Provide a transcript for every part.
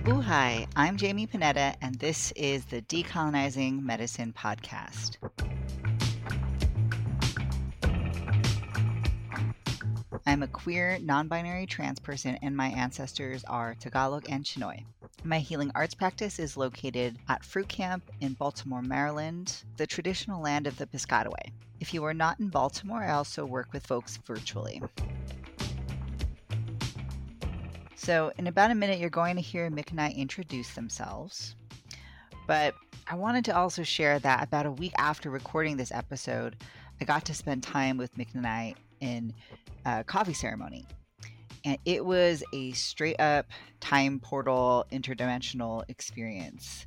Mabuhay! I'm Jamie Panetta, and this is the Decolonizing Medicine Podcast. I'm a queer, non-binary trans person, and my ancestors are Tagalog and Chinoy. My healing arts practice is located at Fruit Camp in Baltimore, Maryland, the traditional land of the Piscataway. If you are not in Baltimore, I also work with folks virtually. So in about a minute, you're going to hear Micknai introduce themselves. But I wanted to also share that about a week after recording this episode, I got to spend time with Micknai in a coffee ceremony. And it was a straight up time portal interdimensional experience.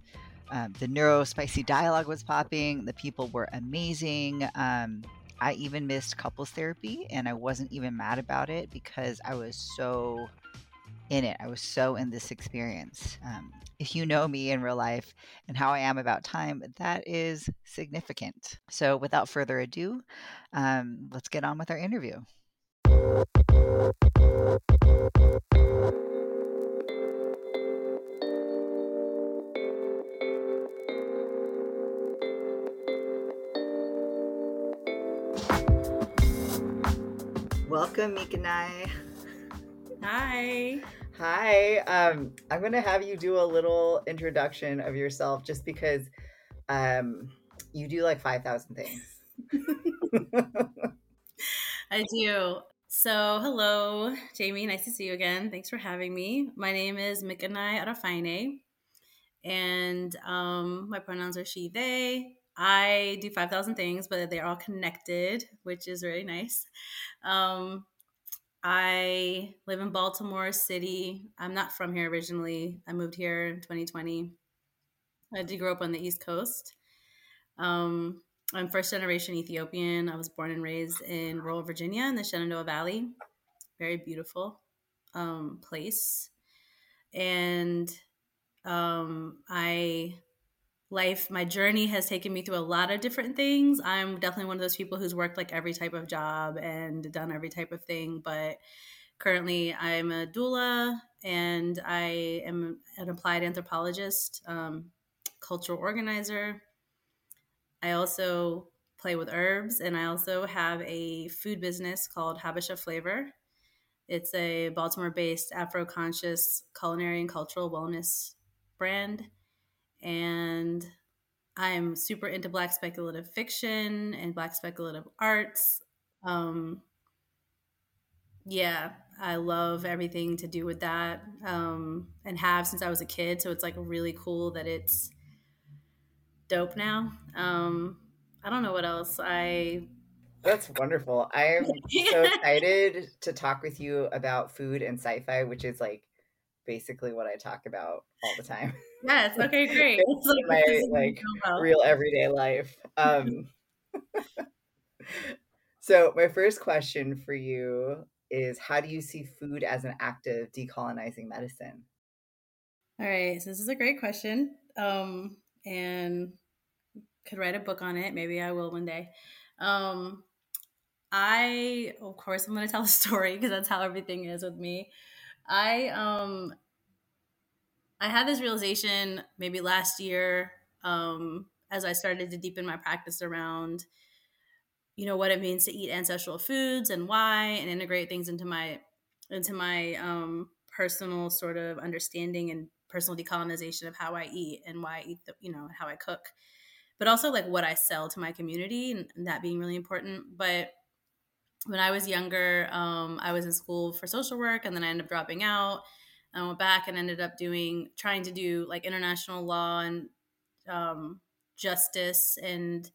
The neurospicy dialogue was popping. The people were amazing. I even missed couples therapy, and I wasn't even mad about it because I was so in it. I was so in this experience. If you know me in real life and how I am about time, that is significant. So without further ado, let's get on with our interview. Welcome, Micknai. Hi. Hi. I'm going to have you do a little introduction of yourself just because you do like 5,000 things. I do. So hello, Jamie. Nice to see you again. Thanks for having me. My name is Micknai Arefaine, and my pronouns are she, they. I do 5,000 things, but they're all connected, which is really nice. I live in Baltimore City. I'm not from here originally. I moved here in 2020. I did grow up on the East Coast. I'm first generation Ethiopian. I was born and raised in rural Virginia in the Shenandoah Valley. Very beautiful place. And my journey has taken me through a lot of different things. I'm definitely one of those people who's worked like every type of job and done every type of thing. But currently I'm a doula, and I am an applied anthropologist, cultural organizer. I also play with herbs, and I also have a food business called Habesha Flavor. It's a Baltimore-based Afro-conscious culinary and cultural wellness brand. And I'm super into Black speculative fiction and Black speculative arts. I love everything to do with that, and have since I was a kid. So it's like really cool that it's dope now. I don't know what else. That's wonderful. I am so excited to talk with you about food and sci-fi, which is like basically what I talk about all the time. Yes. Okay, great. my real everyday life. So my first question for you is, how do you see food as an act of decolonizing medicine? All right. So this is a great question. And could write a book on it. Maybe I will one day. Of course, I'm going to tell a story because that's how everything is with me. I had this realization maybe last year as I started to deepen my practice around, what it means to eat ancestral foods and why, and integrate things into my personal sort of understanding and personal decolonization of how I eat and why I eat, how I cook, but also like what I sell to my community, and that being really important. But when I was younger, I was in school for social work, and then I ended up dropping out. I went back and ended up trying to do like international law and justice, and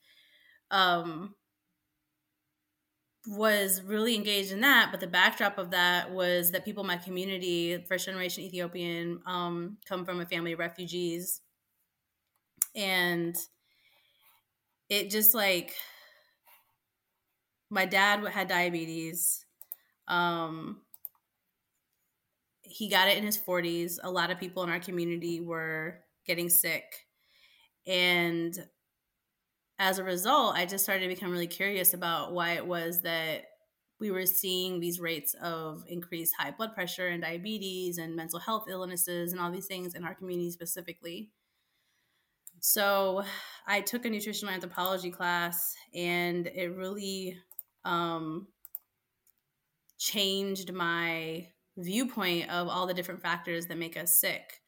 was really engaged in that. But the backdrop of that was that people in my community, first generation Ethiopian, come from a family of refugees. And it just like, my dad had diabetes. He got it in his 40s. A lot of people in our community were getting sick. And as a result, I just started to become really curious about why it was that we were seeing these rates of increased high blood pressure and diabetes and mental health illnesses and all these things in our community specifically. So I took a nutritional anthropology class, and it really changed my viewpoint of all the different factors that make us sick.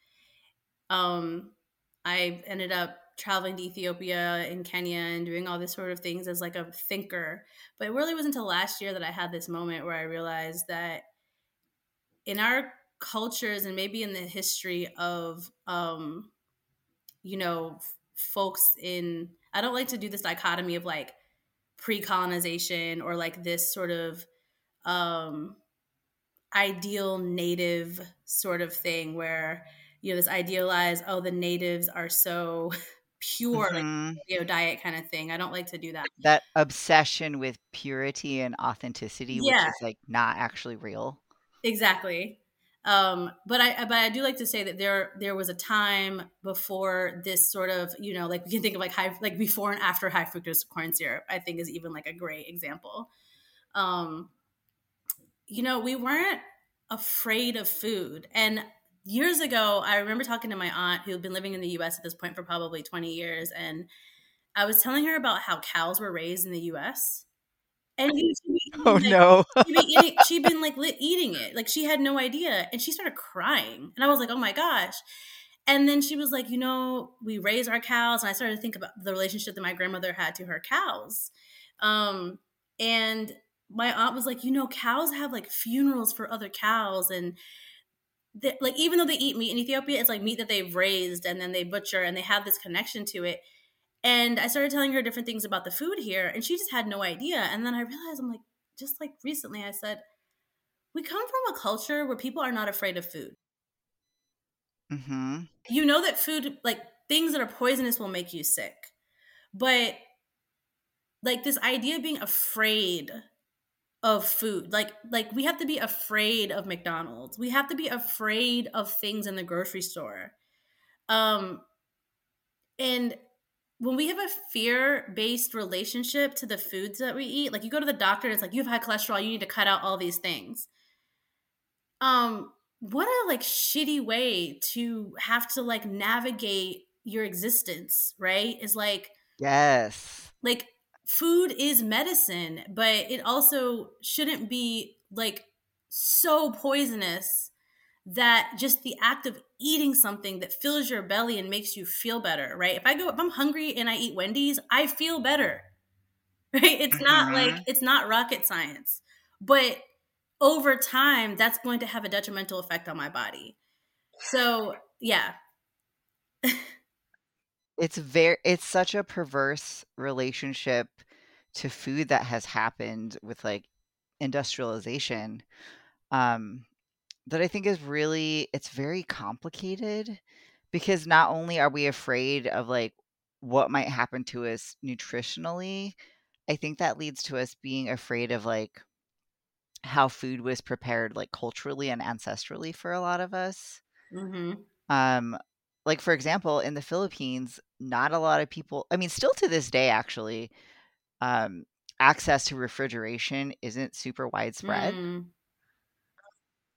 I ended up traveling to Ethiopia and Kenya and doing all this sort of things as like a thinker. But it really wasn't until last year that I had this moment where I realized that in our cultures and maybe in the history of, folks in, I don't like to do this dichotomy of like pre-colonization or like this sort of ideal native sort of thing where, this idealized, oh, the natives are so pure, mm-hmm. Diet kind of thing. I don't like to do that. That obsession with purity and authenticity, yeah. Which is like not actually real. Exactly. But I do like to say that there was a time before this sort of, like we can think of like high, like before and after high fructose corn syrup, I think is even like a great example. We weren't afraid of food. And years ago, I remember talking to my aunt who had been living in the U.S. at this point for probably 20 years. And I was telling her about how cows were raised in the U.S. And she'd been like eating it. Like she had no idea. And she started crying. And I was like, oh my gosh. And then she was like, we raise our cows. And I started to think about the relationship that my grandmother had to her cows. And my aunt was like, cows have like funerals for other cows. And like even though they eat meat in Ethiopia, it's like meat that they've raised and then they butcher and they have this connection to it. And I started telling her different things about the food here, and she just had no idea. And then I realized, I'm like, just like recently I said, we come from a culture where people are not afraid of food. Mm-hmm. That food, like things that are poisonous will make you sick. But like this idea of being afraid of food. Like we have to be afraid of McDonald's. We have to be afraid of things in the grocery store. And when we have a fear-based relationship to the foods that we eat, like you go to the doctor and it's like, you have high cholesterol, you need to cut out all these things. What a like shitty way to have to like navigate your existence, right? Is like, yes. Like, food is medicine, but it also shouldn't be like so poisonous that just the act of eating something that fills your belly and makes you feel better, right? If I'm hungry and I eat Wendy's, I feel better, right? It's not like, it's not rocket science, but over time that's going to have a detrimental effect on my body. So yeah. It's such a perverse relationship to food that has happened with like industrialization that I think is really, it's very complicated, because not only are we afraid of like what might happen to us nutritionally, I think that leads to us being afraid of like how food was prepared, like culturally and ancestrally for a lot of us. Mm-hmm. Like, for example, in the Philippines, not a lot of people, I mean, still to this day, actually, access to refrigeration isn't super widespread, mm.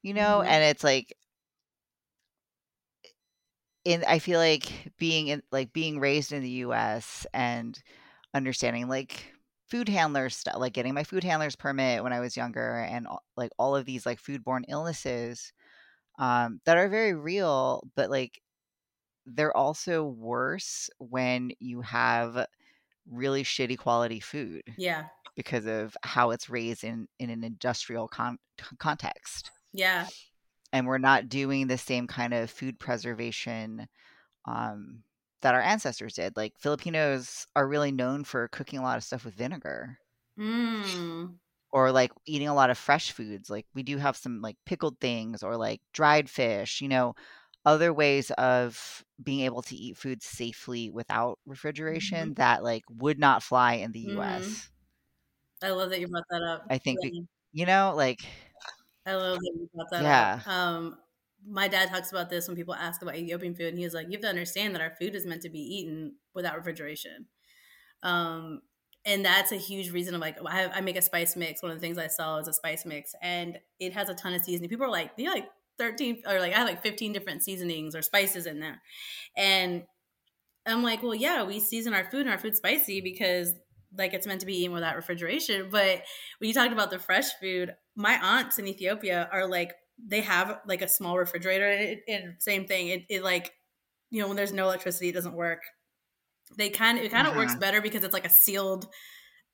Mm. And it's like, I feel like being raised in the US and understanding like food handler stuff, like getting my food handler's permit when I was younger and like all of these like foodborne illnesses that are very real, but like, they're also worse when you have really shitty quality food. Yeah. Because of how it's raised in an industrial context. Yeah. And we're not doing the same kind of food preservation that our ancestors did. Like Filipinos are really known for cooking a lot of stuff with vinegar. Mm. Or like eating a lot of fresh foods. Like we do have some like pickled things or like dried fish, other ways of being able to eat food safely without refrigeration, mm-hmm. that like would not fly in the US. Mm-hmm. I love that you brought that up. I think, yeah. I love that you brought that up. My dad talks about this when people ask about Ethiopian food, and he was like, you have to understand that our food is meant to be eaten without refrigeration. And that's a huge reason. I'm like, I make a spice mix. One of the things I sell is a spice mix, and it has a ton of seasoning. People are like, do you like 13 or like, I have like 15 different seasonings or spices in there. And I'm like, well, yeah, we season our food and our food's spicy because like it's meant to be eaten without refrigeration. But when you talked about the fresh food, my aunts in Ethiopia are like, they have like a small refrigerator and same thing. It like, you know, when there's no electricity, it doesn't work. It kind of works better because it's like a sealed,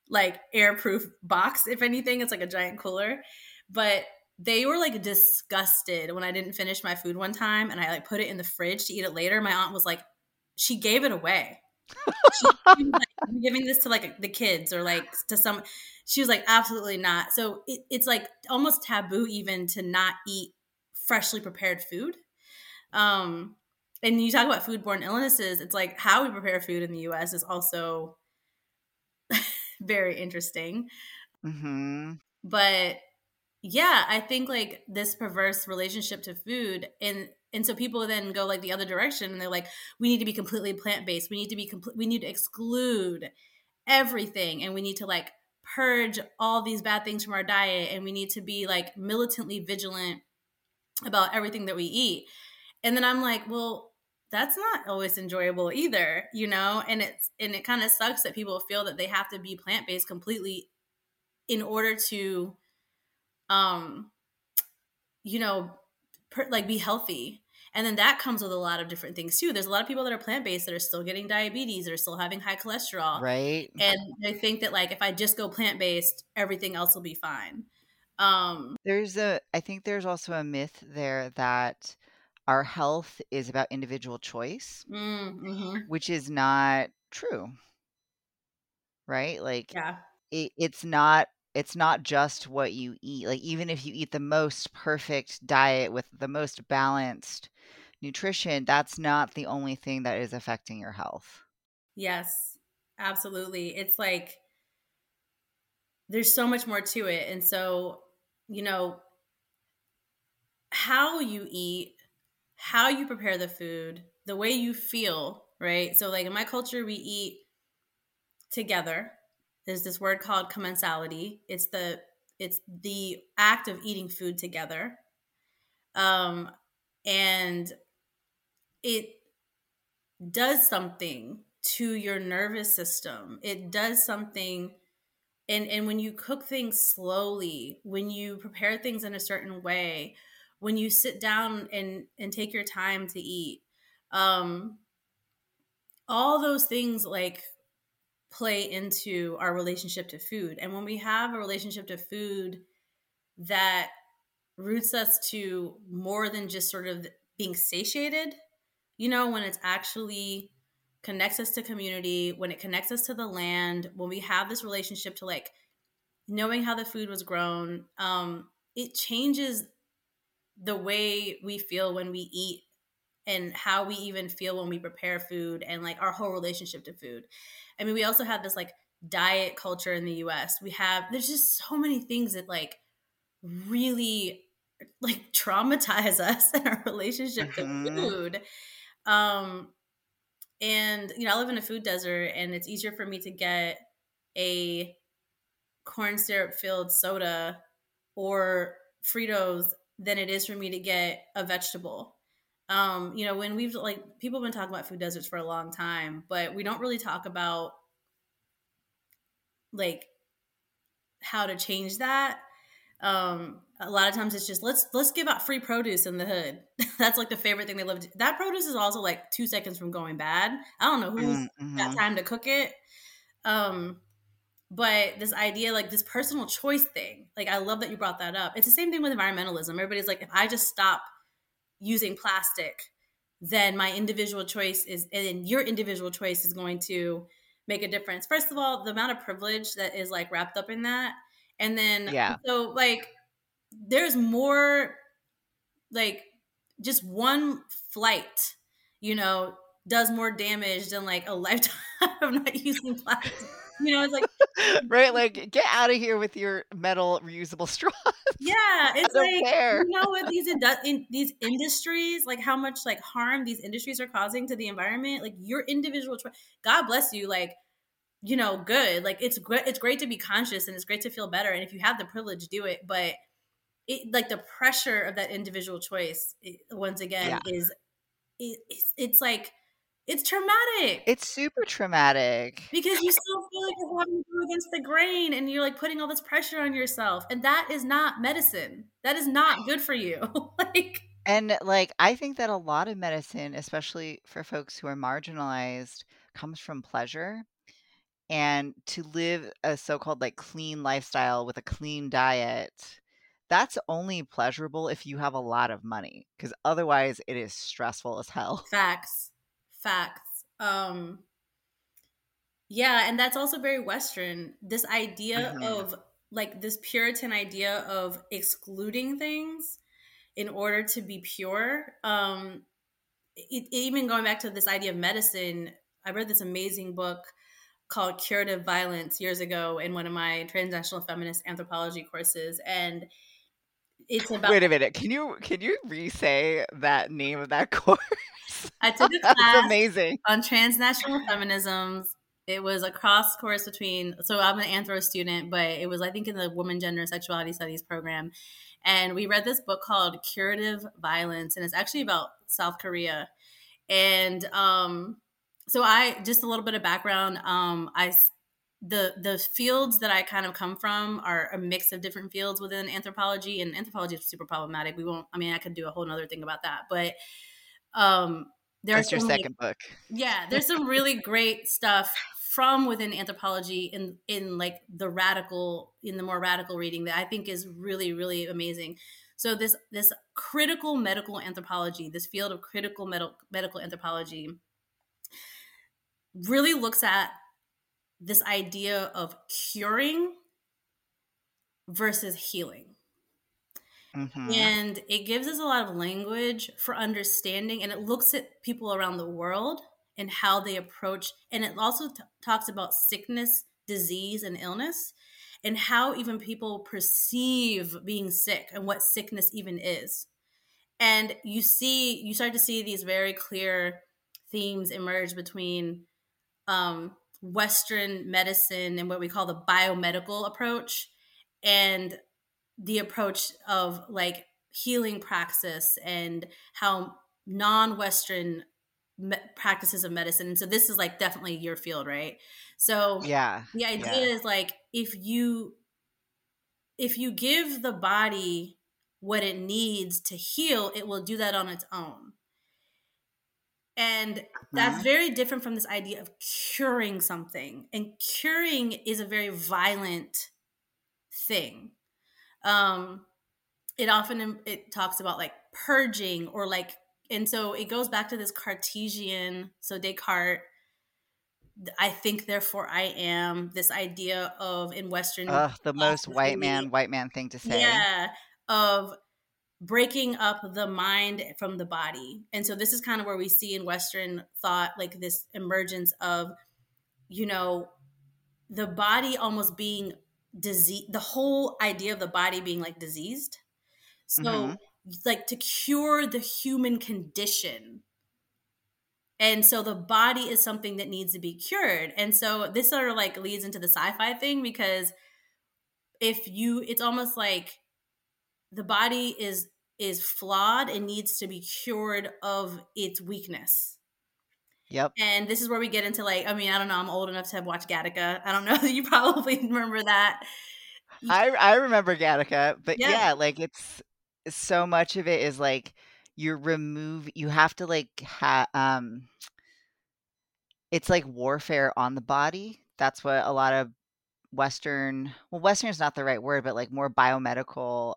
like airproof box. If anything, it's like a giant cooler. But they were like disgusted when I didn't finish my food one time and I like put it in the fridge to eat it later. My aunt was like, she gave it away. She was like, I'm giving this to like the kids or like to some. She was like, absolutely not. So it's like almost taboo even to not eat freshly prepared food. And you talk about foodborne illnesses. It's like how we prepare food in the U.S. is also very interesting. Mm-hmm. But yeah, I think like this perverse relationship to food, and so people then go like the other direction, and they're like, we need to be completely plant-based. We need to exclude everything, and we need to like purge all these bad things from our diet, and we need to be like militantly vigilant about everything that we eat. And then I'm like, well, that's not always enjoyable either, you know? And it kind of sucks that people feel that they have to be plant-based completely in order to, you know, be healthy. And then that comes with a lot of different things too. There's a lot of people that are plant-based that are still getting diabetes, that are still having high cholesterol. Right. And they think that like, if I just go plant-based, everything else will be fine. I think there's also a myth there that our health is about individual choice, mm-hmm. which is not true, right? Like, yeah. It's not just what you eat. Like, even if you eat the most perfect diet with the most balanced nutrition, that's not the only thing that is affecting your health. Yes, absolutely. It's like there's so much more to it. And so, you know, how you eat, how you prepare the food, the way you feel, right? So like in my culture, we eat together. There's this word called commensality. It's the act of eating food together. And it does something to your nervous system. It does something. And when you cook things slowly, when you prepare things in a certain way, when you sit down and take your time to eat, all those things like play into our relationship to food. And when we have a relationship to food that roots us to more than just sort of being satiated, you know, when it actually connects us to community, when it connects us to the land, when we have this relationship to like knowing how the food was grown, it changes the way we feel when we eat and how we even feel when we prepare food and like our whole relationship to food. I mean, we also have this like diet culture in the US. There's just so many things that like really like traumatize us in our relationship to food. And, you know, I live in a food desert and it's easier for me to get a corn syrup filled soda or Fritos than it is for me to get a vegetable. You know, when we've like, people have been talking about food deserts for a long time, but we don't really talk about like how to change that. A lot of times it's just, let's give out free produce in the hood. That's like the favorite thing they love. That produce is also like 2 seconds from going bad. I don't know who's got time to cook it. But this idea, like this personal choice thing, like I love that you brought that up. It's the same thing with environmentalism. Everybody's like, if I just stop using plastic, then my individual choice is, and your individual choice is going to make a difference. First of all, the amount of privilege that is like wrapped up in that. And then, so like there's more like just one flight, you know, does more damage than like a lifetime of not using plastic. You know, it's like right, like get out of here with your metal reusable straws. Yeah, it's like care. You know what these industries, like how much like harm these industries are causing to the environment. Like your individual choice. God bless you. Like you know, good. Like, it's great to be conscious and it's great to feel better. And if you have the privilege, do it. But it, like, the pressure of that individual choice, it's like, it's traumatic. It's super traumatic. Because you still feel like you're having to go against the grain and you're like putting all this pressure on yourself. And that is not medicine. That is not good for you. I think that a lot of medicine, especially for folks who are marginalized, comes from pleasure. And to live a so-called like clean lifestyle with a clean diet, that's only pleasurable if you have a lot of money, because otherwise it is stressful as hell. Facts. Yeah. And that's also very Western. This idea of like this Puritan idea of excluding things in order to be pure. Even going back to this idea of medicine, I read this amazing book called Curative Violence years ago in one of my transnational feminist anthropology courses. And it's about... Wait a minute. Can you re-say that name of that course? I took a class on transnational feminisms. It was a cross course between, so I'm an anthro student, but it was, I think, in the Women, Gender, and Sexuality Studies program. And we read this book called Curative Violence, and it's actually about South Korea. And so I, just a little bit of background, the fields that I kind of come from are a mix of different fields within anthropology, and anthropology is super problematic. I could do a whole nother thing about that, but that's your second book. Yeah, there's some really great stuff from within anthropology in like the more radical reading that I think is really, really amazing. So this critical medical anthropology, this field of critical medical anthropology really looks at this idea of curing versus healing. Mm-hmm. And it gives us a lot of language for understanding, and it looks at people around the world and how they approach, and it also talks about sickness, disease, and illness, and how even people perceive being sick and what sickness even is. And you start to see these very clear themes emerge between Western medicine and what we call the biomedical approach and the approach of like healing praxis and how non-Western practices of medicine. And so this is like definitely your field, right? So yeah, the idea is like, if you give the body what it needs to heal, it will do that on its own. And that's very different from this idea of curing something. And curing is a very violent thing. It talks about like purging or like, and so it goes back to this Cartesian, so Descartes, I think, therefore I am, this idea of in Western. The most white man thing to say. Yeah, of breaking up the mind from the body. And so this is kind of where we see in Western thought, like this emergence of, you know, the body almost being disease, the whole idea of the body being like diseased. So like to cure the human condition. And so the body is something that needs to be cured. And so this sort of like leads into the sci-fi thing, because it's almost like the body is flawed and needs to be cured of its weakness. Yep. And this is where we get into like, I mean, I don't know. I'm old enough to have watched Gattaca. I don't know. You probably remember that. I remember Gattaca, but yeah, like it's so much of it is like you have to like, it's like warfare on the body. That's what a lot of Western is not the right word, but like more biomedical,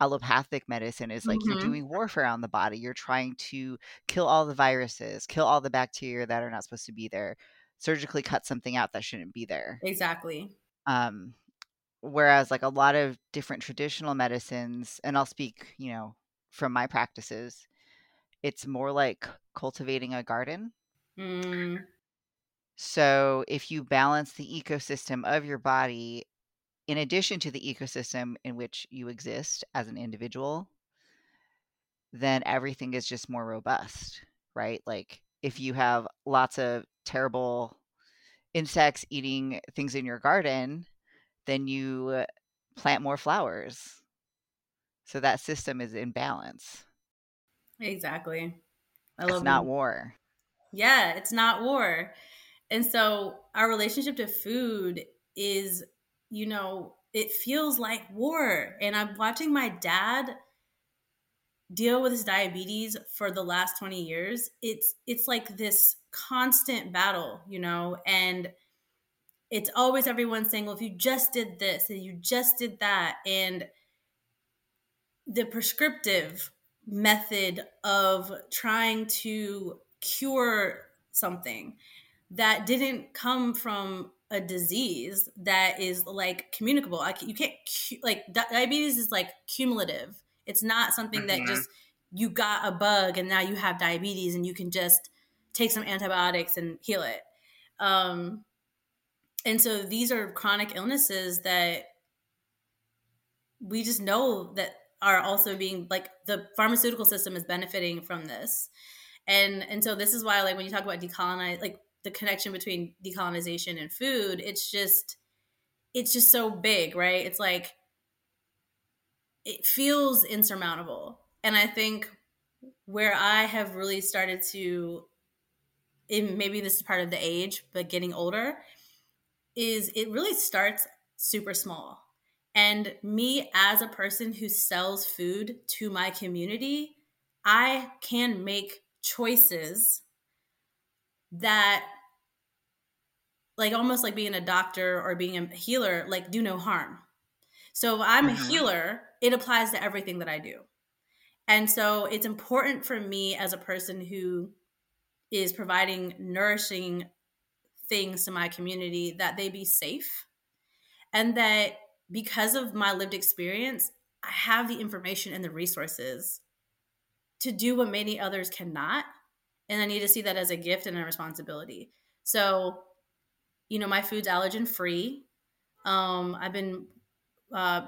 allopathic medicine is like you're doing warfare on the body. You're trying to kill all the viruses, kill all the bacteria that are not supposed to be there, surgically cut something out that shouldn't be there. Exactly. Whereas like a lot of different traditional medicines, and I'll speak, you know, from my practices, it's more like cultivating a garden. Mm. So if you balance the ecosystem of your body, in addition to the ecosystem in which you exist as an individual, then everything is just more robust, right? Like if you have lots of terrible insects eating things in your garden, then you plant more flowers. So that system is in balance. Exactly. It's not war. Yeah, it's not war. And so our relationship to food is, you know, it feels like war. And I'm watching my dad deal with his diabetes for the last 20 years. It's like this constant battle, you know, and it's always everyone saying, well, if you just did this and you just did that. And the prescriptive method of trying to cure something that didn't come from a disease that is like communicable. Like you can't, like diabetes is like cumulative. It's not something that just, you got a bug and now you have diabetes and you can just take some antibiotics and heal it. And so these are chronic illnesses that we just know that are also being, like, the pharmaceutical system is benefiting from this. And so this is why, like, when you talk about decolonize, like the connection between decolonization and food, it's just so big, right? It's like, it feels insurmountable. And I think where I have really started to, and maybe this is part of the age, but getting older, is it really starts super small. And me as a person who sells food to my community, I can make choices that, like, almost like being a doctor or being a healer, like, do no harm. So if I'm a healer, it applies to everything that I do. And so it's important for me as a person who is providing nourishing things to my community that they be safe, and that because of my lived experience, I have the information and the resources to do what many others cannot. And I need to see that as a gift and a responsibility. So, you know, my food's allergen free. I've been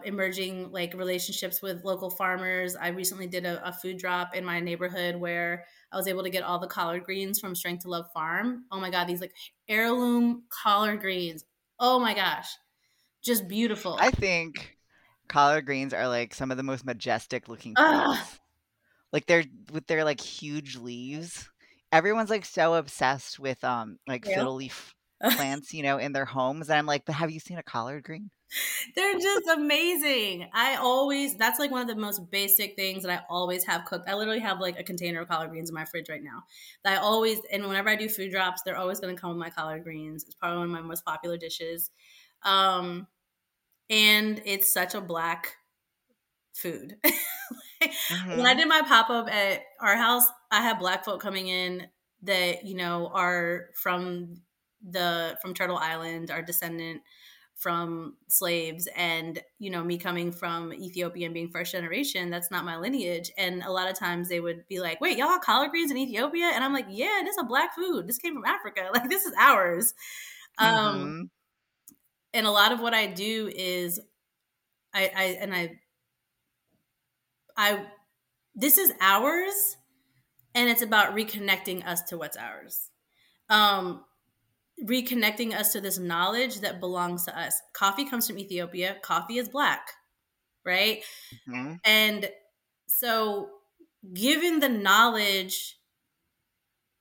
emerging, like, relationships with local farmers. I recently did a food drop in my neighborhood where I was able to get all the collard greens from Strength to Love Farm. Oh my God, these, like, heirloom collard greens. Oh my gosh, just beautiful. I think collard greens are, like, some of the most majestic looking plants. Like, they're with their, like, huge leaves. Everyone's, like, so obsessed with like fiddle leaf plants, you know, in their homes. And I'm like, but have you seen a collard green? They're just amazing. That's like one of the most basic things that I always have cooked. I literally have, like, a container of collard greens in my fridge right now. And whenever I do food drops, they're always going to come with my collard greens. It's probably one of my most popular dishes. And it's such a Black food. When I did my pop-up at our house, I had Black folk coming in that, you know, are from Turtle Island, are descendant from slaves, and, you know, me coming from Ethiopia and being first generation, that's not my lineage. And a lot of times they would be like, wait, y'all have collard greens in Ethiopia? And I'm like, yeah, this is a Black food. This came from Africa. Like, this is ours. And a lot of what I do is this is ours, and it's about reconnecting us to what's ours. Reconnecting us to this knowledge that belongs to us. Coffee comes from Ethiopia. Coffee is Black, right? And so given the knowledge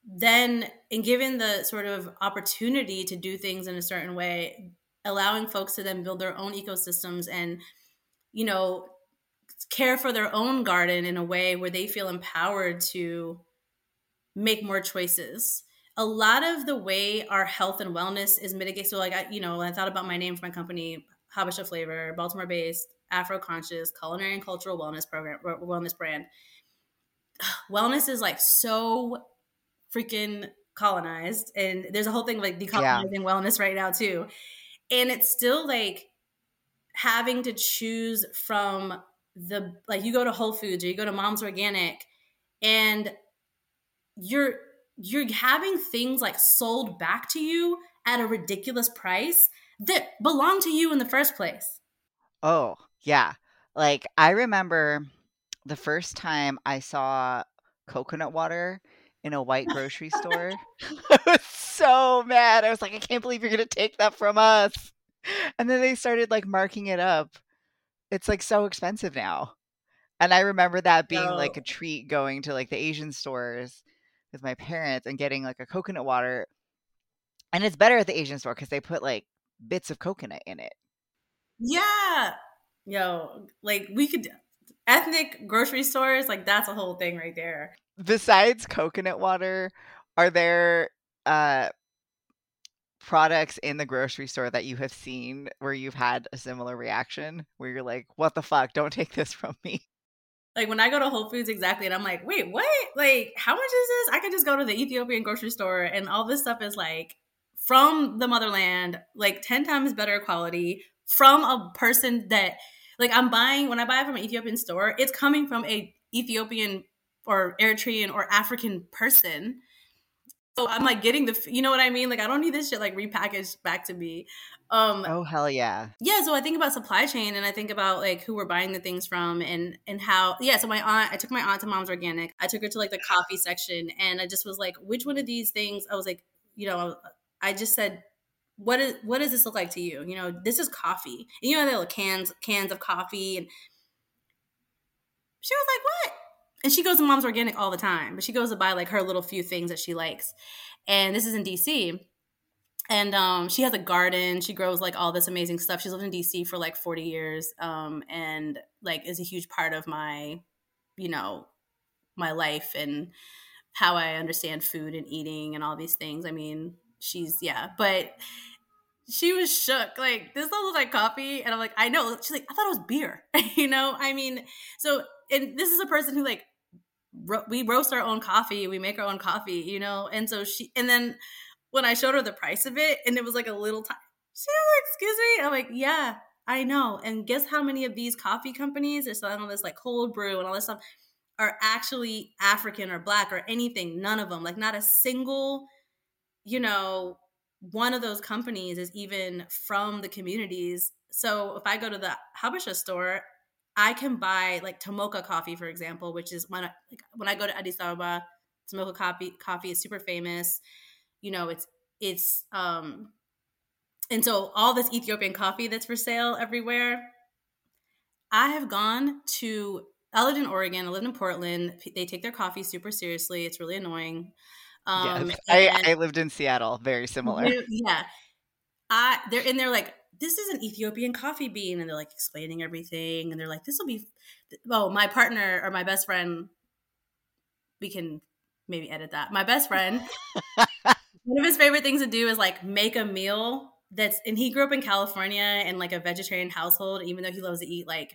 then, and given the sort of opportunity to do things in a certain way, allowing folks to then build their own ecosystems and, you know, care for their own garden in a way where they feel empowered to make more choices. A lot of the way our health and wellness is mitigated. So, like, I thought about my name for my company, Habesha Flavor, Baltimore-based, Afro-conscious, culinary and cultural wellness brand. Wellness is, like, so freaking colonized. And there's a whole thing, like, decolonizing wellness right now too. And it's still, like, having to choose from the, like, you go to Whole Foods or you go to Mom's Organic and you're having things, like, sold back to you at a ridiculous price that belong to you in the first place. Oh, yeah. Like, I remember the first time I saw coconut water in a white grocery store. I was so mad. I was like, I can't believe you're going to take that from us. And then they started like marking it up. It's like so expensive now. And I remember that being like a treat, going to like the Asian stores with my parents and getting like a coconut water. And it's better at the Asian store because they put like bits of coconut in it. Yeah. Yo, like we could, ethnic grocery stores, like that's a whole thing right there. Besides coconut water, are there products in the grocery store that you have seen where you've had a similar reaction where you're like, what the fuck, don't take this from me? Like when I go to Whole Foods, exactly, and I'm like, wait, what? Like, how much is this? I could just go to the Ethiopian grocery store and all this stuff is like from the motherland, like 10 times better quality from a person that, like, I'm buying, when I buy from an Ethiopian store, it's coming from a Ethiopian or Eritrean or African person. So I'm like getting the, you know what I mean? Like, I don't need this shit like repackaged back to me. Oh, hell yeah. Yeah. So I think about supply chain and I think about like who we're buying the things from and how, yeah. So my aunt, I took my aunt to Mom's Organic. I took her to like the coffee section and I just was like, which one of these things? I was like, you know, I just said, what does this look like to you? You know, this is coffee. And, you know, they're like cans of coffee. And she was like, what? And she goes to Mom's Organic all the time, but she goes to buy like her little few things that she likes. And this is in DC. And she has a garden. She grows like all this amazing stuff. She's lived in DC for like 40 years and like is a huge part of my, you know, my life and how I understand food and eating and all these things. I mean, she's, yeah, but she was shook. Like, this looks like coffee. And I'm like, I know. She's like, I thought it was beer. You know, I mean, so. And this is a person who like, we roast our own coffee. We make our own coffee, you know? And so she, and then when I showed her the price of it and it was like a little time, she was like, excuse me. I'm like, yeah, I know. And guess how many of these coffee companies are selling all this like cold brew and all this stuff are actually African or Black or anything. None of them, like not a single, you know, one of those companies is even from the communities. So if I go to the Habesha store, I can buy like Tomoka coffee, for example, which is when I go to Addis Ababa, Tomoka coffee is super famous. You know, it's and so all this Ethiopian coffee that's for sale everywhere. I have gone to, I lived in Oregon, I lived in Portland. They take their coffee super seriously. It's really annoying. Yes. I lived in Seattle, very similar. Yeah. They're like, this is an Ethiopian coffee bean. And they're like explaining everything. And they're like, this will be, well, my partner or my best friend, we can maybe edit that. My best friend, one of his favorite things to do is like make a meal that's, and he grew up in California in like a vegetarian household, even though he loves to eat like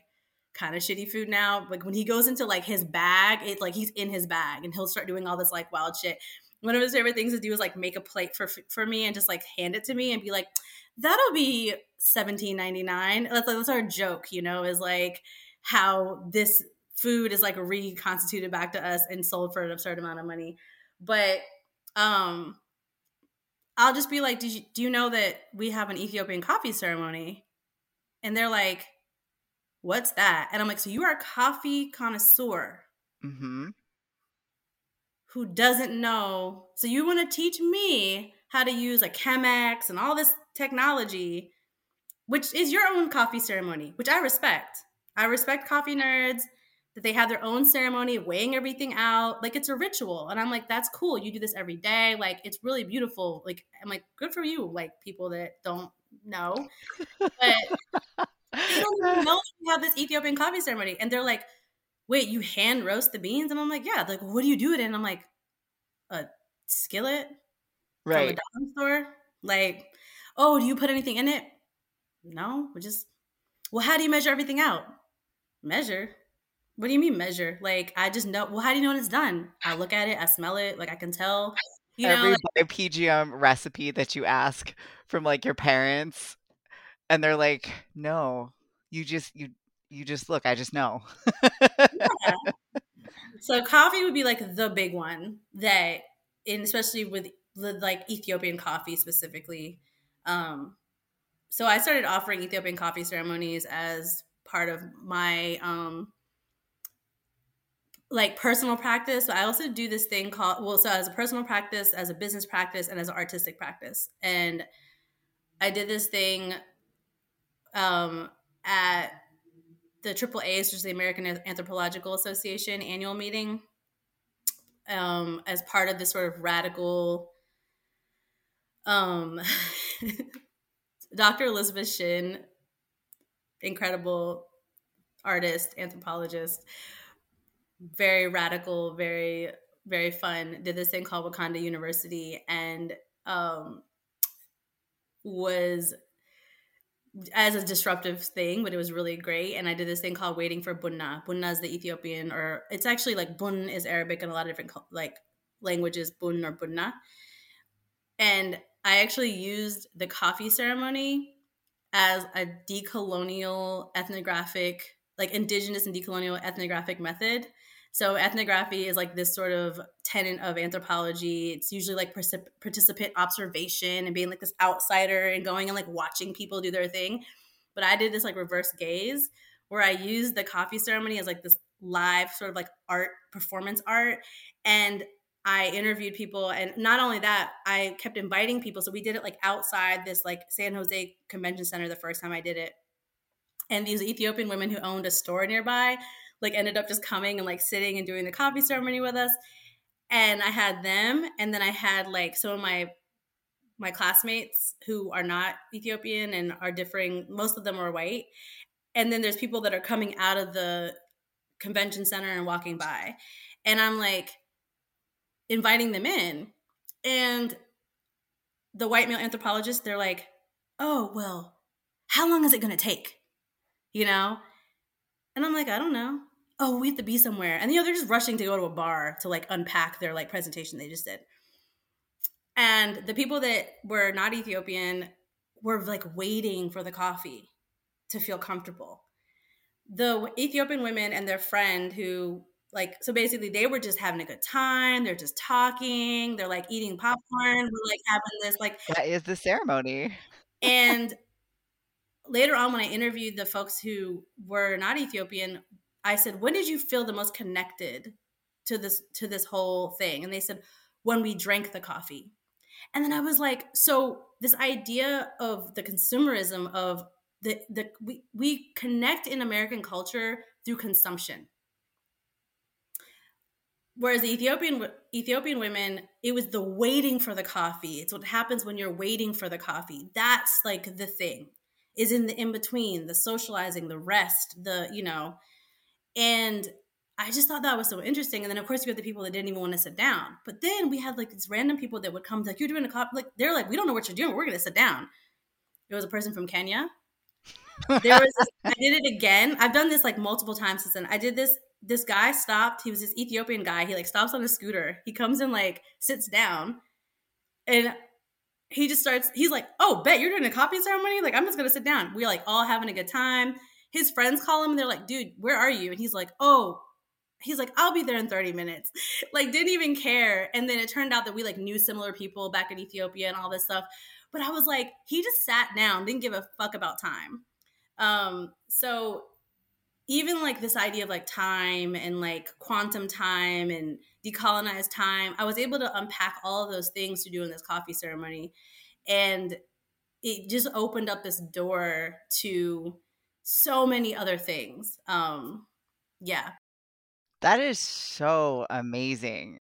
kind of shitty food now. Like when he goes into like his bag, it's like he's in his bag and he'll start doing all this like wild shit. One of his favorite things to do is like make a plate for me and just like hand it to me and be like, that'll be $17.99. That's our joke, you know, is like how this food is like reconstituted back to us and sold for an absurd amount of money. But I'll just be like, do you know that we have an Ethiopian coffee ceremony? And they're like, what's that? And I'm like, so you are a coffee connoisseur. Mm-hmm. Who doesn't know. So you want to teach me how to use a Chemex and all this technology, which is your own coffee ceremony, which I respect. I respect coffee nerds, that they have their own ceremony of weighing everything out. Like, it's a ritual. And I'm like, that's cool. You do this every day. Like, it's really beautiful. Like, I'm like, good for you, like, people that don't know. But they don't even know that you have this Ethiopian coffee ceremony. And they're like, wait, you hand roast the beans? And I'm like, yeah. They're like, what do you do it in? And I'm like, a skillet? Right. From a store? Like, oh, do you put anything in it? No, we just, well, how do you measure everything out? Measure? What do you mean measure? Like, I just know, well, how do you know when it's done? I look at it, I smell it, like I can tell. You know, every like, PGM recipe that you ask from like your parents and they're like, no, you just look, I just know. Yeah. So coffee would be like the big one that, and especially with like Ethiopian coffee specifically. So I started offering Ethiopian coffee ceremonies as part of my like personal practice, but I also do this thing called, well, so as a personal practice, as a business practice, and as an artistic practice. And I did this thing at the AAA's, which is the American Anthropological Association annual meeting, as part of this sort of radical, Dr. Elizabeth Shin, incredible artist, anthropologist, very radical, very, very fun, did this thing called Wakanda University, and was as a disruptive thing, but it was really great. And I did this thing called Waiting for Buna. Buna is the Ethiopian, or it's actually like Bun is Arabic in a lot of different like languages, Bun or Buna. And I actually used the coffee ceremony as a decolonial ethnographic, like indigenous and decolonial ethnographic method. So ethnography is like this sort of tenet of anthropology. It's usually like participant observation and being like this outsider and going and like watching people do their thing. But I did this like reverse gaze where I used the coffee ceremony as like this live sort of like art, performance art. And I interviewed people, and not only that, I kept inviting people. So we did it like outside this like San Jose Convention Center the first time I did it. And these Ethiopian women who owned a store nearby like ended up just coming and like sitting and doing the coffee ceremony with us. And I had them, and then I had like some of my classmates who are not Ethiopian and are differing. Most of them are white. And then there's people that are coming out of the convention center and walking by. And I'm like, inviting them in, and the white male anthropologists, they're like, oh, well, how long is it going to take? You know? And I'm like, I don't know. Oh, we have to be somewhere. And, you know, they're just rushing to go to a bar to like unpack their like presentation they just did. And the people that were not Ethiopian were like waiting for the coffee to feel comfortable. The Ethiopian women and their friend who like, so basically they were just having a good time. They're just talking. They're like eating popcorn. We're like having this like. That is the ceremony. And later on when I interviewed the folks who were not Ethiopian, I said, when did you feel the most connected to this whole thing? And they said, when we drank the coffee. And then I was like, so this idea of the consumerism of the we connect in American culture through consumption. Whereas the Ethiopian women, it was the waiting for the coffee. It's what happens when you're waiting for the coffee. That's like the thing, is in the in-between, the socializing, the rest, the, you know. And I just thought that was so interesting. And then, of course, you got the people that didn't even want to sit down. But then we had like these random people that would come, like, you're doing a coffee. Like, they're like, we don't know what you're doing. We're going to sit down. There was a person from Kenya. There was this, I did it again. I've done this like multiple times since then. I did this. This guy stopped. He was this Ethiopian guy. He like stops on a scooter. He comes and like sits down, and he just starts. He's like, "Oh, bet you're doing a coffee ceremony. Like, I'm just gonna sit down." We're like all having a good time. His friends call him and they're like, "Dude, where are you?" And he's like, "Oh," he's like, "I'll be there in 30 minutes." Like, didn't even care. And then it turned out that we like knew similar people back in Ethiopia and all this stuff. But I was like, he just sat down, didn't give a fuck about time. So. Even like this idea of like time and like quantum time and decolonized time, I was able to unpack all of those things to do in this coffee ceremony. And it just opened up this door to so many other things. Yeah. That is so amazing.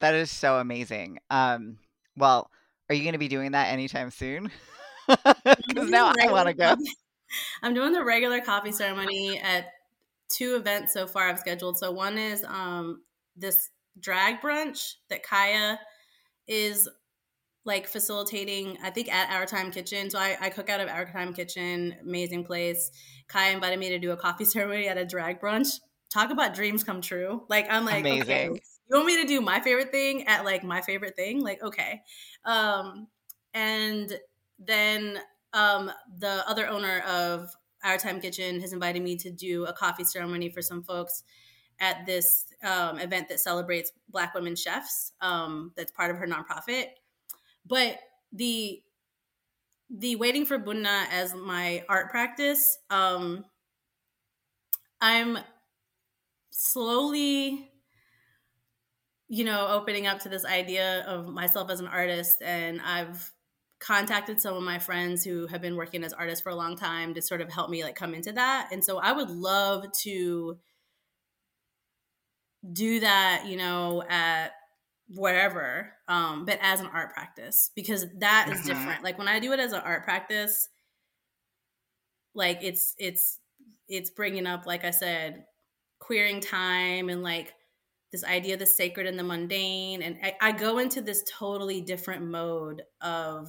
That is so amazing. Well, are you going to be doing that anytime soon? Because now I want to go. I'm doing the regular coffee ceremony at two events so far I've scheduled. So one is this drag brunch that Kaya is like facilitating, I think, at Our Time Kitchen. So I cook out of Our Time Kitchen, amazing place. Kaya invited me to do a coffee ceremony at a drag brunch. Talk about dreams come true. Like, I'm like, amazing. Okay, you want me to do my favorite thing at like my favorite thing? Like, okay. And then... the other owner of Our Time Kitchen has invited me to do a coffee ceremony for some folks at this event that celebrates Black women chefs. That's part of her nonprofit. But the Waiting for Buna as my art practice, I'm slowly, you know, opening up to this idea of myself as an artist. And I've contacted some of my friends who have been working as artists for a long time to sort of help me like come into that. And so I would love to do that, you know, at whatever, but as an art practice, because that is different. Like when I do it as an art practice, like it's bringing up, like I said, queering time and like this idea of the sacred and the mundane. And I go into this totally different mode of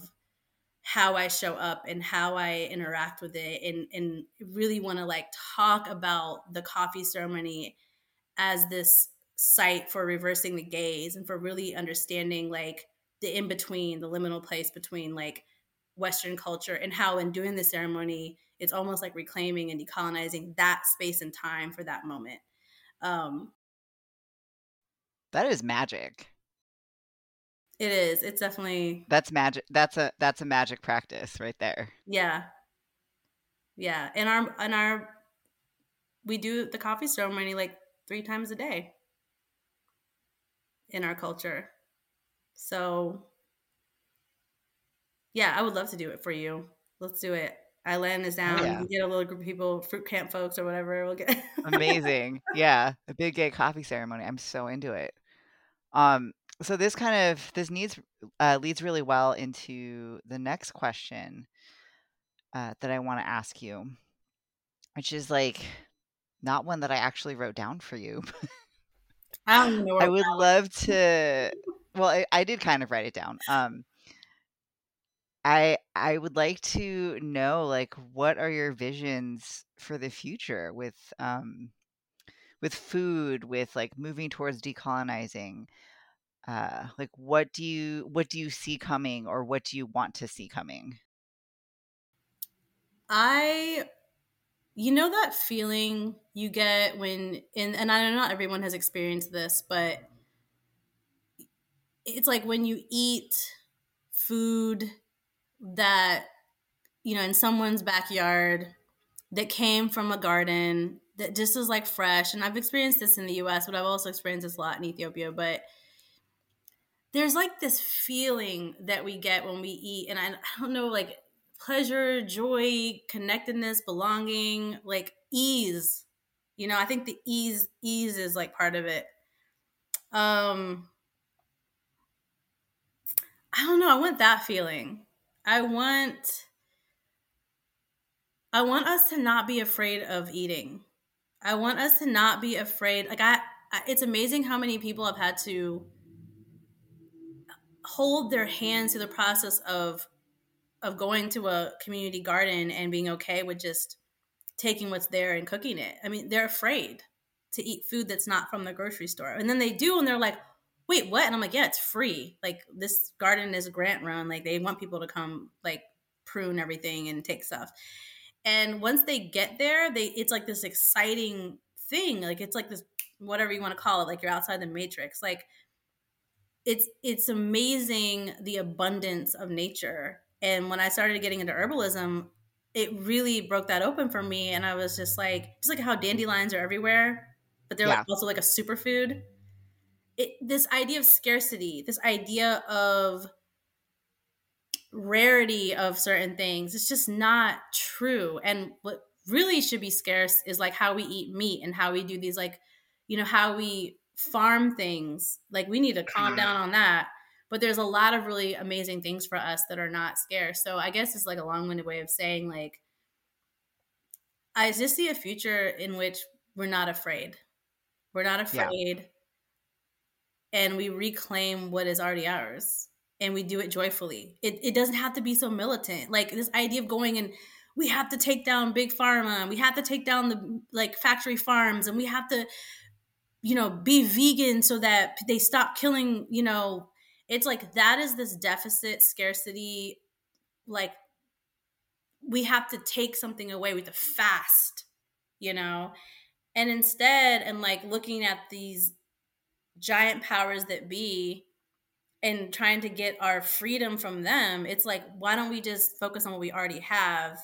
how I show up and how I interact with it, and really want to like talk about the coffee ceremony as this site for reversing the gaze and for really understanding like the in-between, the liminal place between like Western culture, and how in doing the ceremony, it's almost like reclaiming and decolonizing that space and time for that moment. That is magic. It is. It's definitely. That's magic. That's a magic practice right there. Yeah. Yeah. And we do the coffee ceremony like 3 times a day in our culture. So yeah, I would love to do it for you. Let's do it. Island is down. Yeah. You get a little group of people, Fruit Camp folks or whatever. We'll get amazing. Yeah, a big gay coffee ceremony. I'm so into it. So this kind of leads really well into the next question that I want to ask you, which is like not one that I actually wrote down for you. I don't know. I would love to. Well, I did kind of write it down. I would like to know, like, what are your visions for the future with food, with like moving towards decolonizing? Like, what do you see coming, or what do you want to see coming? You know that feeling you get when, and I know not everyone has experienced this, but it's like when you eat food that, you know, in someone's backyard that came from a garden that just is like fresh. And I've experienced this in the US, but I've also experienced this a lot in Ethiopia. But there's like this feeling that we get when we eat. And I don't know, like pleasure, joy, connectedness, belonging, like ease, you know, I think the ease is like part of it. I don't know. I want that feeling. I want us to not be afraid of eating. I want us to not be afraid. Like it's amazing how many people have had to hold their hands through the process of going to a community garden and being okay with just taking what's there and cooking it. I mean, they're afraid to eat food that's not from the grocery store. And then they do, and they're like, wait, what? And I'm like, yeah, it's free. Like this garden is grant run. Like they want people to come like prune everything and take stuff. And once they get there, it's like this exciting thing. Like it's like this, whatever you want to call it. Like you're outside the matrix. Like it's amazing the abundance of nature. And when I started getting into herbalism, it really broke that open for me. And I was just like how dandelions are everywhere, but they're like also like a superfood. This idea of scarcity, this idea of rarity of certain things, it's just not true. And what really should be scarce is like how we eat meat and how we do these like, you know, how we farm things. Like we need to calm down on that. But there's a lot of really amazing things for us that are not scarce. So I guess it's like a long-winded way of saying like, I just see a future in which we're not afraid. We're not afraid. Yeah. And we reclaim what is already ours, and we do it joyfully. It doesn't have to be so militant. Like this idea of going and we have to take down big pharma, and we have to take down the like factory farms, and we have to, you know, be vegan so that they stop killing, you know, it's like, that is this deficit scarcity. Like we have to take something away with the fast, you know, and instead, and like looking at these giant powers that be and trying to get our freedom from them, it's like, why don't we just focus on what we already have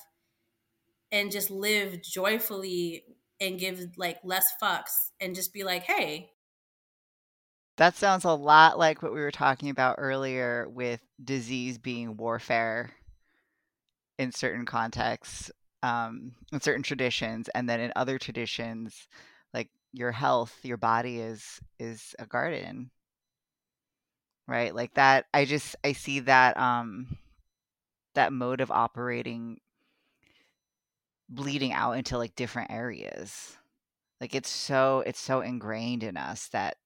and just live joyfully and give like less fucks and just be like, hey. That sounds a lot like what we were talking about earlier with disease being warfare in certain contexts, in certain traditions. And then in other traditions, like your health, your body is a garden, right? Like that. I see that, that mode of operating bleeding out into like different areas. Like it's so ingrained in us that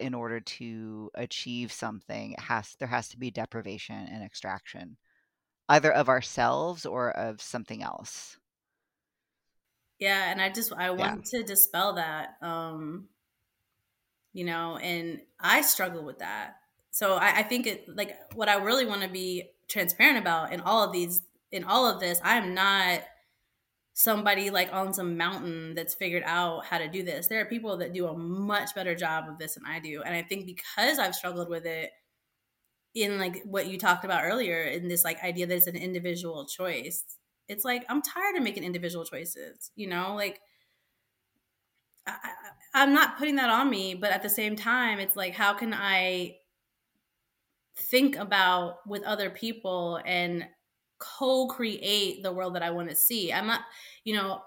in order to achieve something, there has to be deprivation and extraction, either of ourselves or of something else. Yeah, and I want to dispel that, and I struggle with that. So I think it, like, what I really want to be transparent about in all of this, I'm not somebody like on some mountain that's figured out how to do this. There are people that do a much better job of this than I do. And I think because I've struggled with it in like what you talked about earlier, in this like idea that it's an individual choice, it's like, I'm tired of making individual choices, like I'm not putting that on me, but at the same time, it's like, how can I think about with other people and co-create the world that I want to see? I'm not,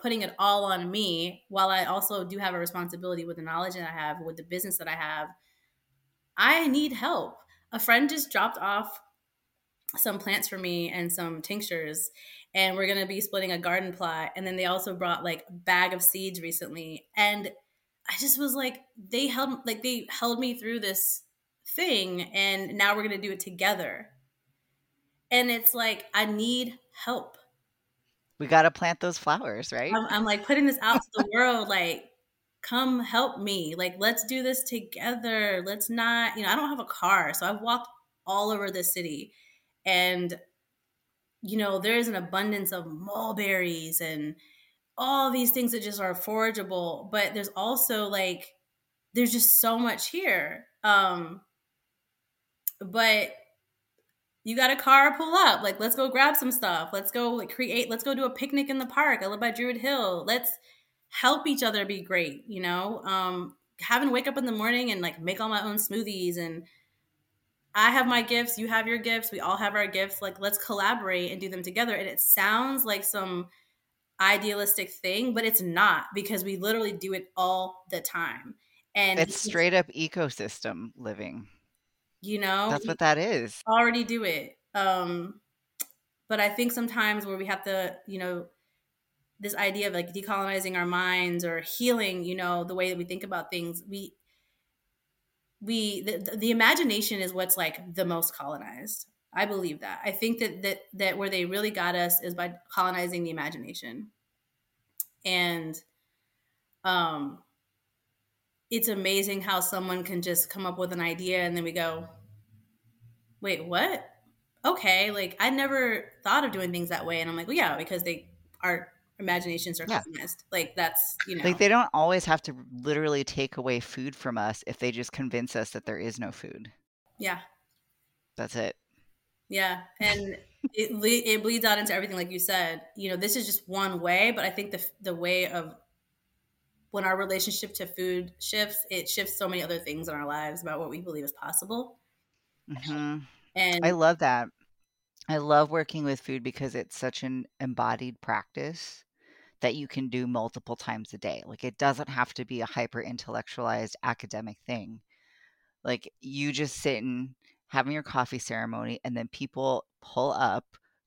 putting it all on me, while I also do have a responsibility with the knowledge that I have, with the business that I have. I need help. A friend just dropped off some plants for me and some tinctures, and we're going to be splitting a garden plot. And then they also brought like a bag of seeds recently. And I just was like, they held me through this thing, and now we're going to do it together. And it's like, I need help. We got to plant those flowers, right? I'm like putting this out to the world, like, come help me. Like, let's do this together. Let's not, I don't have a car. So I've walked all over the city, and, there is an abundance of mulberries and all these things that just are forageable. But there's also like, there's just so much here. But you got a car, pull up. Like, let's go grab some stuff. Let's go like create. Let's go do a picnic in the park. I live by Druid Hill. Let's help each other be great, having to wake up in the morning and like make all my own smoothies. And I have my gifts. You have your gifts. We all have our gifts. Like, let's collaborate and do them together. And it sounds like some idealistic thing, but it's not, because we literally do it all the time. And it's straight up ecosystem living. That's what that is. Already do it. But I think sometimes where we have to, this idea of like decolonizing our minds or healing, the way that we think about things, the imagination is what's like the most colonized. I believe that. I think that where they really got us is by colonizing the imagination. And, it's amazing how someone can just come up with an idea, and then we go, wait, what? Okay. Like, I never thought of doing things that way. And I'm like, well, yeah, because our imaginations are colonized. Like, that's, like, they don't always have to literally take away food from us if they just convince us that there is no food. Yeah. That's it. Yeah. And it bleeds out into everything. Like you said, this is just one way, but I think the way of, when our relationship to food shifts, it shifts so many other things in our lives about what we believe is possible. Mm-hmm. And I love that. I love working with food because it's such an embodied practice that you can do multiple times a day. Like, it doesn't have to be a hyper intellectualized academic thing. Like, you just sit and having your coffee ceremony, and then people pull up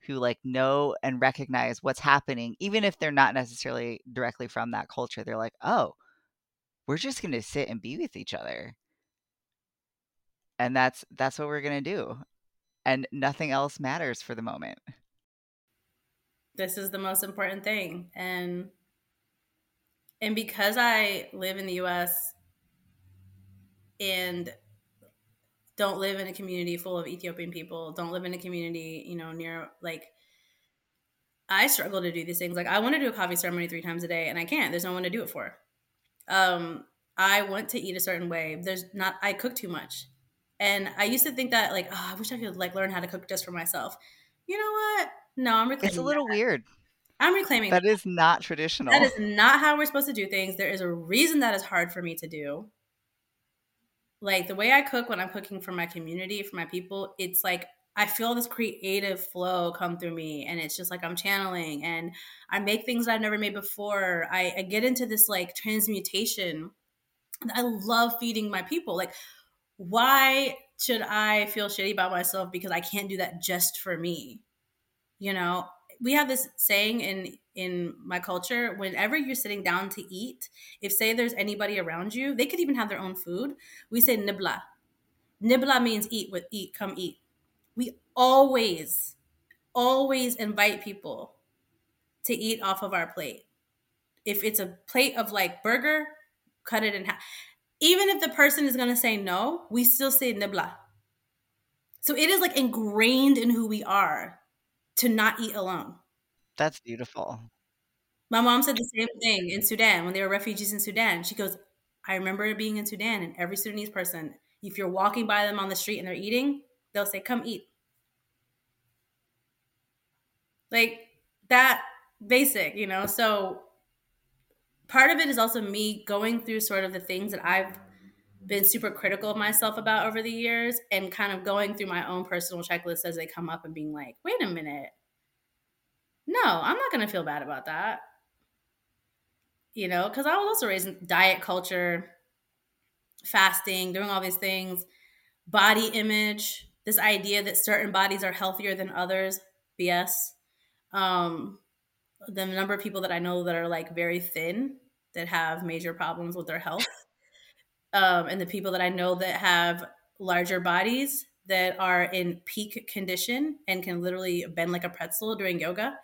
who like know and recognize what's happening, even if they're not necessarily directly from that culture. They're like, oh, we're just going to sit and be with each other. And that's what we're going to do. And nothing else matters for the moment. This is the most important thing. And because I live in the US and don't live in a community full of Ethiopian people, don't live in a community, near, like, I struggle to do these things. Like, I want to do a coffee ceremony 3 times a day, and I can't. There's no one to do it for. I want to eat a certain way. I cook too much. And I used to think that, like, oh, I wish I could, like, learn how to cook just for myself. You know what? No, I'm reclaiming that. It's a little weird. I'm reclaiming that. That is not traditional. That is not how we're supposed to do things. There is a reason that is hard for me to do. Like the way I cook when I'm cooking for my community, for my people, it's like I feel this creative flow come through me, and it's just like I'm channeling, and I make things that I've never made before. I get into this like transmutation. I love feeding my people. Like, why should I feel shitty about myself because I can't do that just for me? You know, we have this saying in my culture, whenever you're sitting down to eat, if say there's anybody around you, they could even have their own food. We say nibla. Nibla means eat, with eat, come eat. We always invite people to eat off of our plate. If it's a plate of like burger, cut it in half. Even if the person is going to say no, we still say nibla. So it is like ingrained in who we are to not eat alone. That's beautiful. My mom said the same thing in Sudan when they were refugees in Sudan. She goes, I remember being in Sudan, and every Sudanese person, if you're walking by them on the street and they're eating, they'll say, come eat. Like that basic, you know? So part of it is also me going through sort of the things that I've been super critical of myself about over the years, and kind of going through my own personal checklist as they come up and being like, wait a minute. No, I'm not going to feel bad about that. You know, because I was also raised in diet culture, fasting, doing all these things, body image, this idea that certain bodies are healthier than others, BS. The number of people that I know that are like very thin that have major problems with their health. And the people that I know that have larger bodies that are in peak condition and can literally bend like a pretzel during yoga.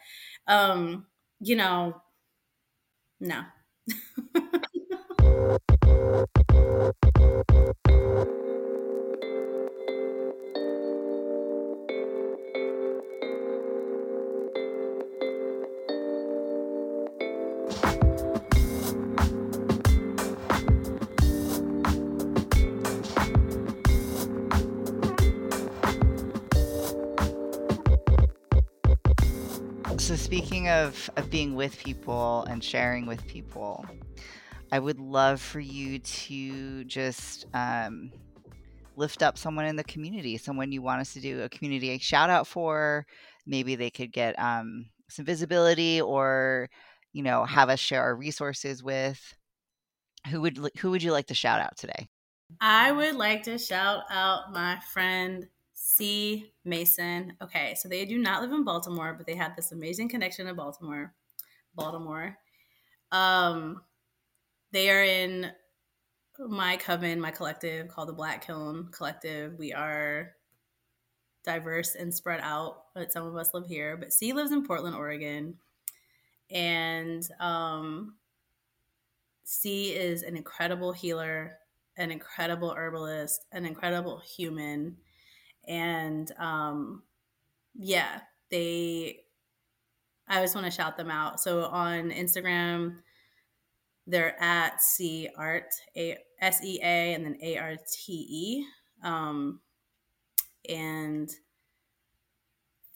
You know, no. So speaking of being with people and sharing with people, I would love for you to just lift up someone in the community, someone you want us to do a community shout out for. Maybe they could get some visibility, or, you know, have us share our resources with. Who would you like to shout out today? I would like to shout out my friend, C Mason. Okay, so they do not live in Baltimore, but they have this amazing connection to Baltimore. They are in my coven, my collective called the Black Kiln Collective. We are diverse and spread out, but some of us live here. But C lives in Portland, Oregon, and C is an incredible healer, an incredible herbalist, an incredible human. And, I just want to shout them out. So on Instagram, they're at sea_arte, S-E-A, and then A-R-T-E. And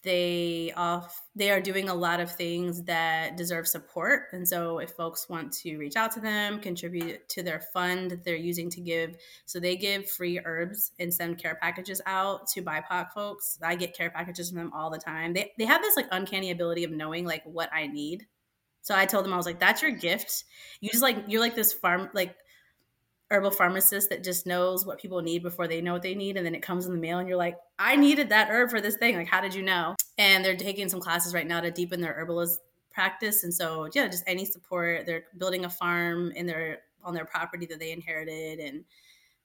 they are doing a lot of things that deserve support. And so if folks want to reach out to them, contribute to their fund that they're using to give. So they give free herbs and send care packages out to BIPOC folks. I get care packages from them all the time. They have this like uncanny ability of knowing like what I need. So I told them, I was like, that's your gift. You just like, you're like this herbal pharmacist that just knows what people need before they know what they need. And then it comes in the mail and you're like, I needed that herb for this thing. Like, how did you know? And they're taking some classes right now to deepen their herbalist practice. And so, yeah, just any support. They're building a farm on their property that they inherited, and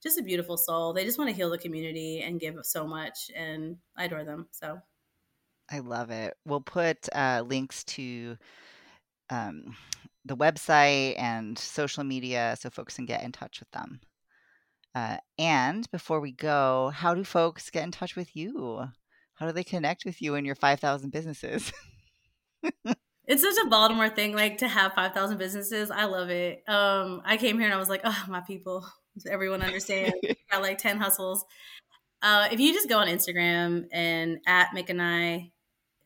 just a beautiful soul. They just want to heal the community and give so much, and I adore them. So I love it. We'll put links to the website and social media so folks can get in touch with them. And before we go, how do folks get in touch with you? How do they connect with you and your 5,000 businesses? It's such a Baltimore thing, like to have 5,000 businesses. I love it. I came here and I was like, oh, my people, does everyone understand? I like 10 hustles. If you just go on Instagram and at Micknai,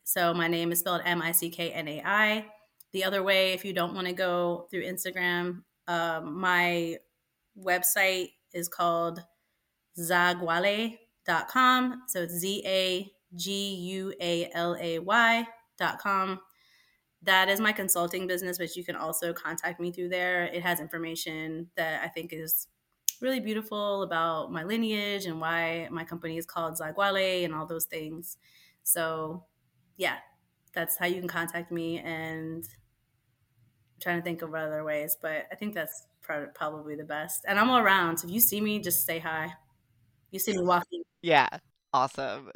so my name is spelled M-I-C-K-N-A-I. The other way, if you don't want to go through Instagram, my website is called zagualay.com. So it's zagualay.com. That is my consulting business, but you can also contact me through there. It has information that I think is really beautiful about my lineage and why my company is called Zagualay and all those things. So yeah, that's how you can contact me. And I'm trying to think of other ways, but I think that's probably the best. And I'm all around. So if you see me, just say hi. You see me walking. Yeah. Awesome.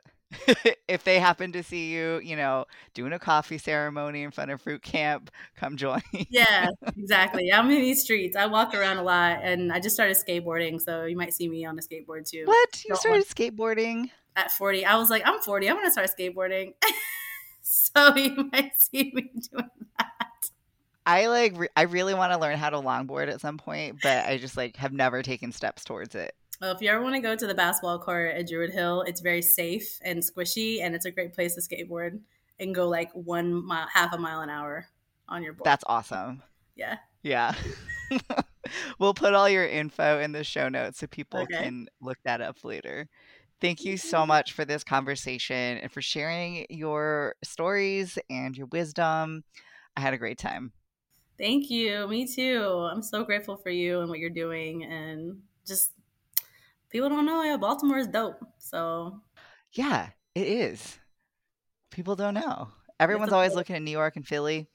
If they happen to see you, you know, doing a coffee ceremony in front of Fruit Camp, come join. Yeah, exactly. I'm in these streets. I walk around a lot, and I just started skateboarding, so you might see me on a skateboard too. What? You started skateboarding? At 40. I was like, I'm 40. I'm going to start skateboarding. So you might see me doing that. I really want to learn how to longboard at some point, but I just have never taken steps towards it. Well, if you ever want to go to the basketball court at Druid Hill, it's very safe and squishy, and it's a great place to skateboard and go 1 mile, half a mile an hour on your board. That's awesome. Yeah. Yeah. We'll put all your info in the show notes so people can look that up later. Thank you so much for this conversation and for sharing your stories and your wisdom. I had a great time. Thank you. Me too. I'm so grateful for you and what you're doing, and just... people don't know, Baltimore is dope. So, yeah, it is. People don't know. Everyone's always looking at New York and Philly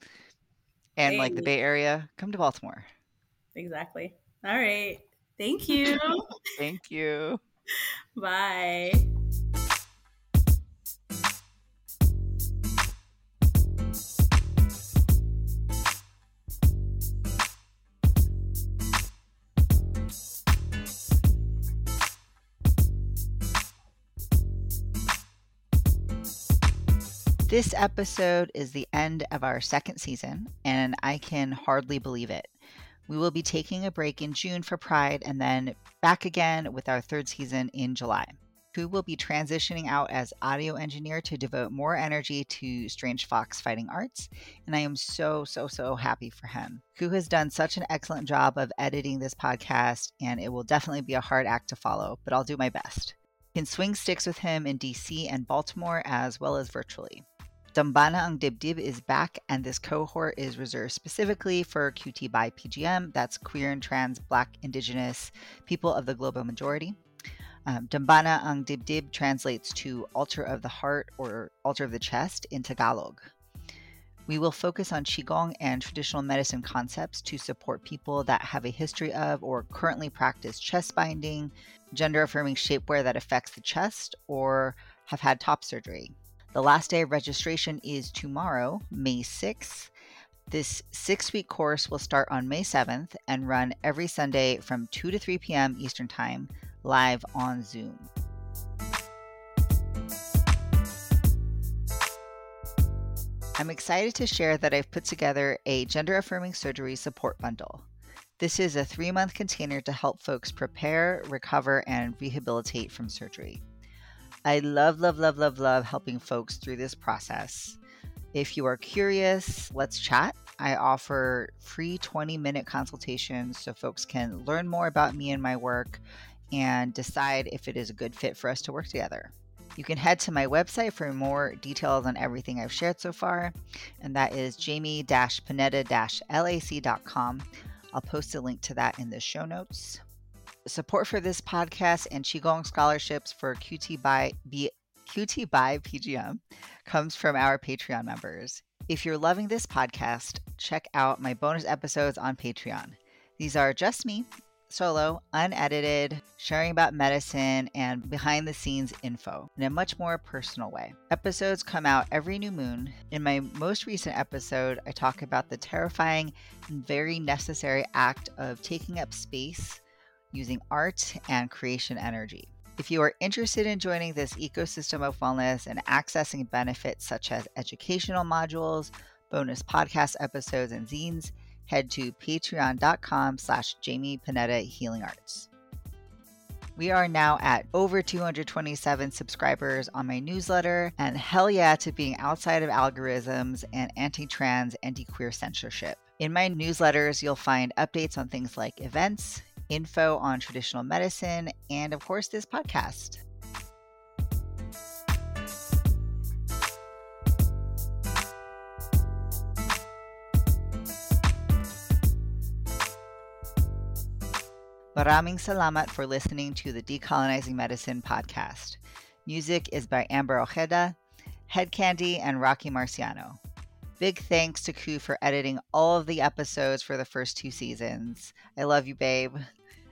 and the Bay Area. Come to Baltimore. Exactly. All right. Thank you. Thank you. Bye. This episode is the end of our second season, and I can hardly believe it. We will be taking a break in June for Pride and then back again with our third season in July. Ku will be transitioning out as audio engineer to devote more energy to Strange Fox Fighting Arts, and I am so, so, so happy for him. Ku has done such an excellent job of editing this podcast, and it will definitely be a hard act to follow, but I'll do my best. You can swing sticks with him in DC and Baltimore as well as virtually. Dambana ang Dibdib is back, and this cohort is reserved specifically for QT by PGM. That's queer and trans, Black, Indigenous people of the global majority. Dambana ang Dibdib translates to altar of the heart or altar of the chest in Tagalog. We will focus on Qigong and traditional medicine concepts to support people that have a history of or currently practice chest binding, gender-affirming shapewear that affects the chest, or have had top surgery. The last day of registration is tomorrow, May 6th. This 6-week course will start on May 7th and run every Sunday from 2 to 3 p.m. Eastern Time, live on Zoom. I'm excited to share that I've put together a gender-affirming surgery support bundle. This is a 3-month container to help folks prepare, recover, and rehabilitate from surgery. I love, love, love, love, love helping folks through this process. If you are curious, let's chat. I offer free 20-minute consultations so folks can learn more about me and my work and decide if it is a good fit for us to work together. You can head to my website for more details on everything I've shared so far, and that is jamie-panetta-lac.com. I'll post a link to that in the show notes. Support for this podcast and Qigong scholarships for QT by PGM comes from our Patreon members. If you're loving this podcast, check out my bonus episodes on Patreon. These are just me, solo, unedited, sharing about medicine and behind-the-scenes info in a much more personal way. Episodes come out every new moon. In my most recent episode, I talk about the terrifying and very necessary act of taking up space using art and creation energy. If you are interested in joining this ecosystem of wellness and accessing benefits such as educational modules, bonus podcast episodes, and zines, head to patreon.com/jamiepanetta-healing-arts. We are now at over 227 subscribers on my newsletter, and hell yeah to being outside of algorithms and anti-trans, anti-queer censorship. In my newsletters, you'll find updates on things like events, info on traditional medicine, and of course, this podcast. Maraming salamat for listening to the Decolonizing Medicine podcast. Music is by Amber Ojeda, Head Candy, and Rocky Marciano. Big thanks to Ku for editing all of the episodes for the first 2 seasons. I love you, babe.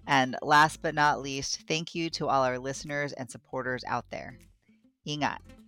And last but not least, thank you to all our listeners and supporters out there. Ingat!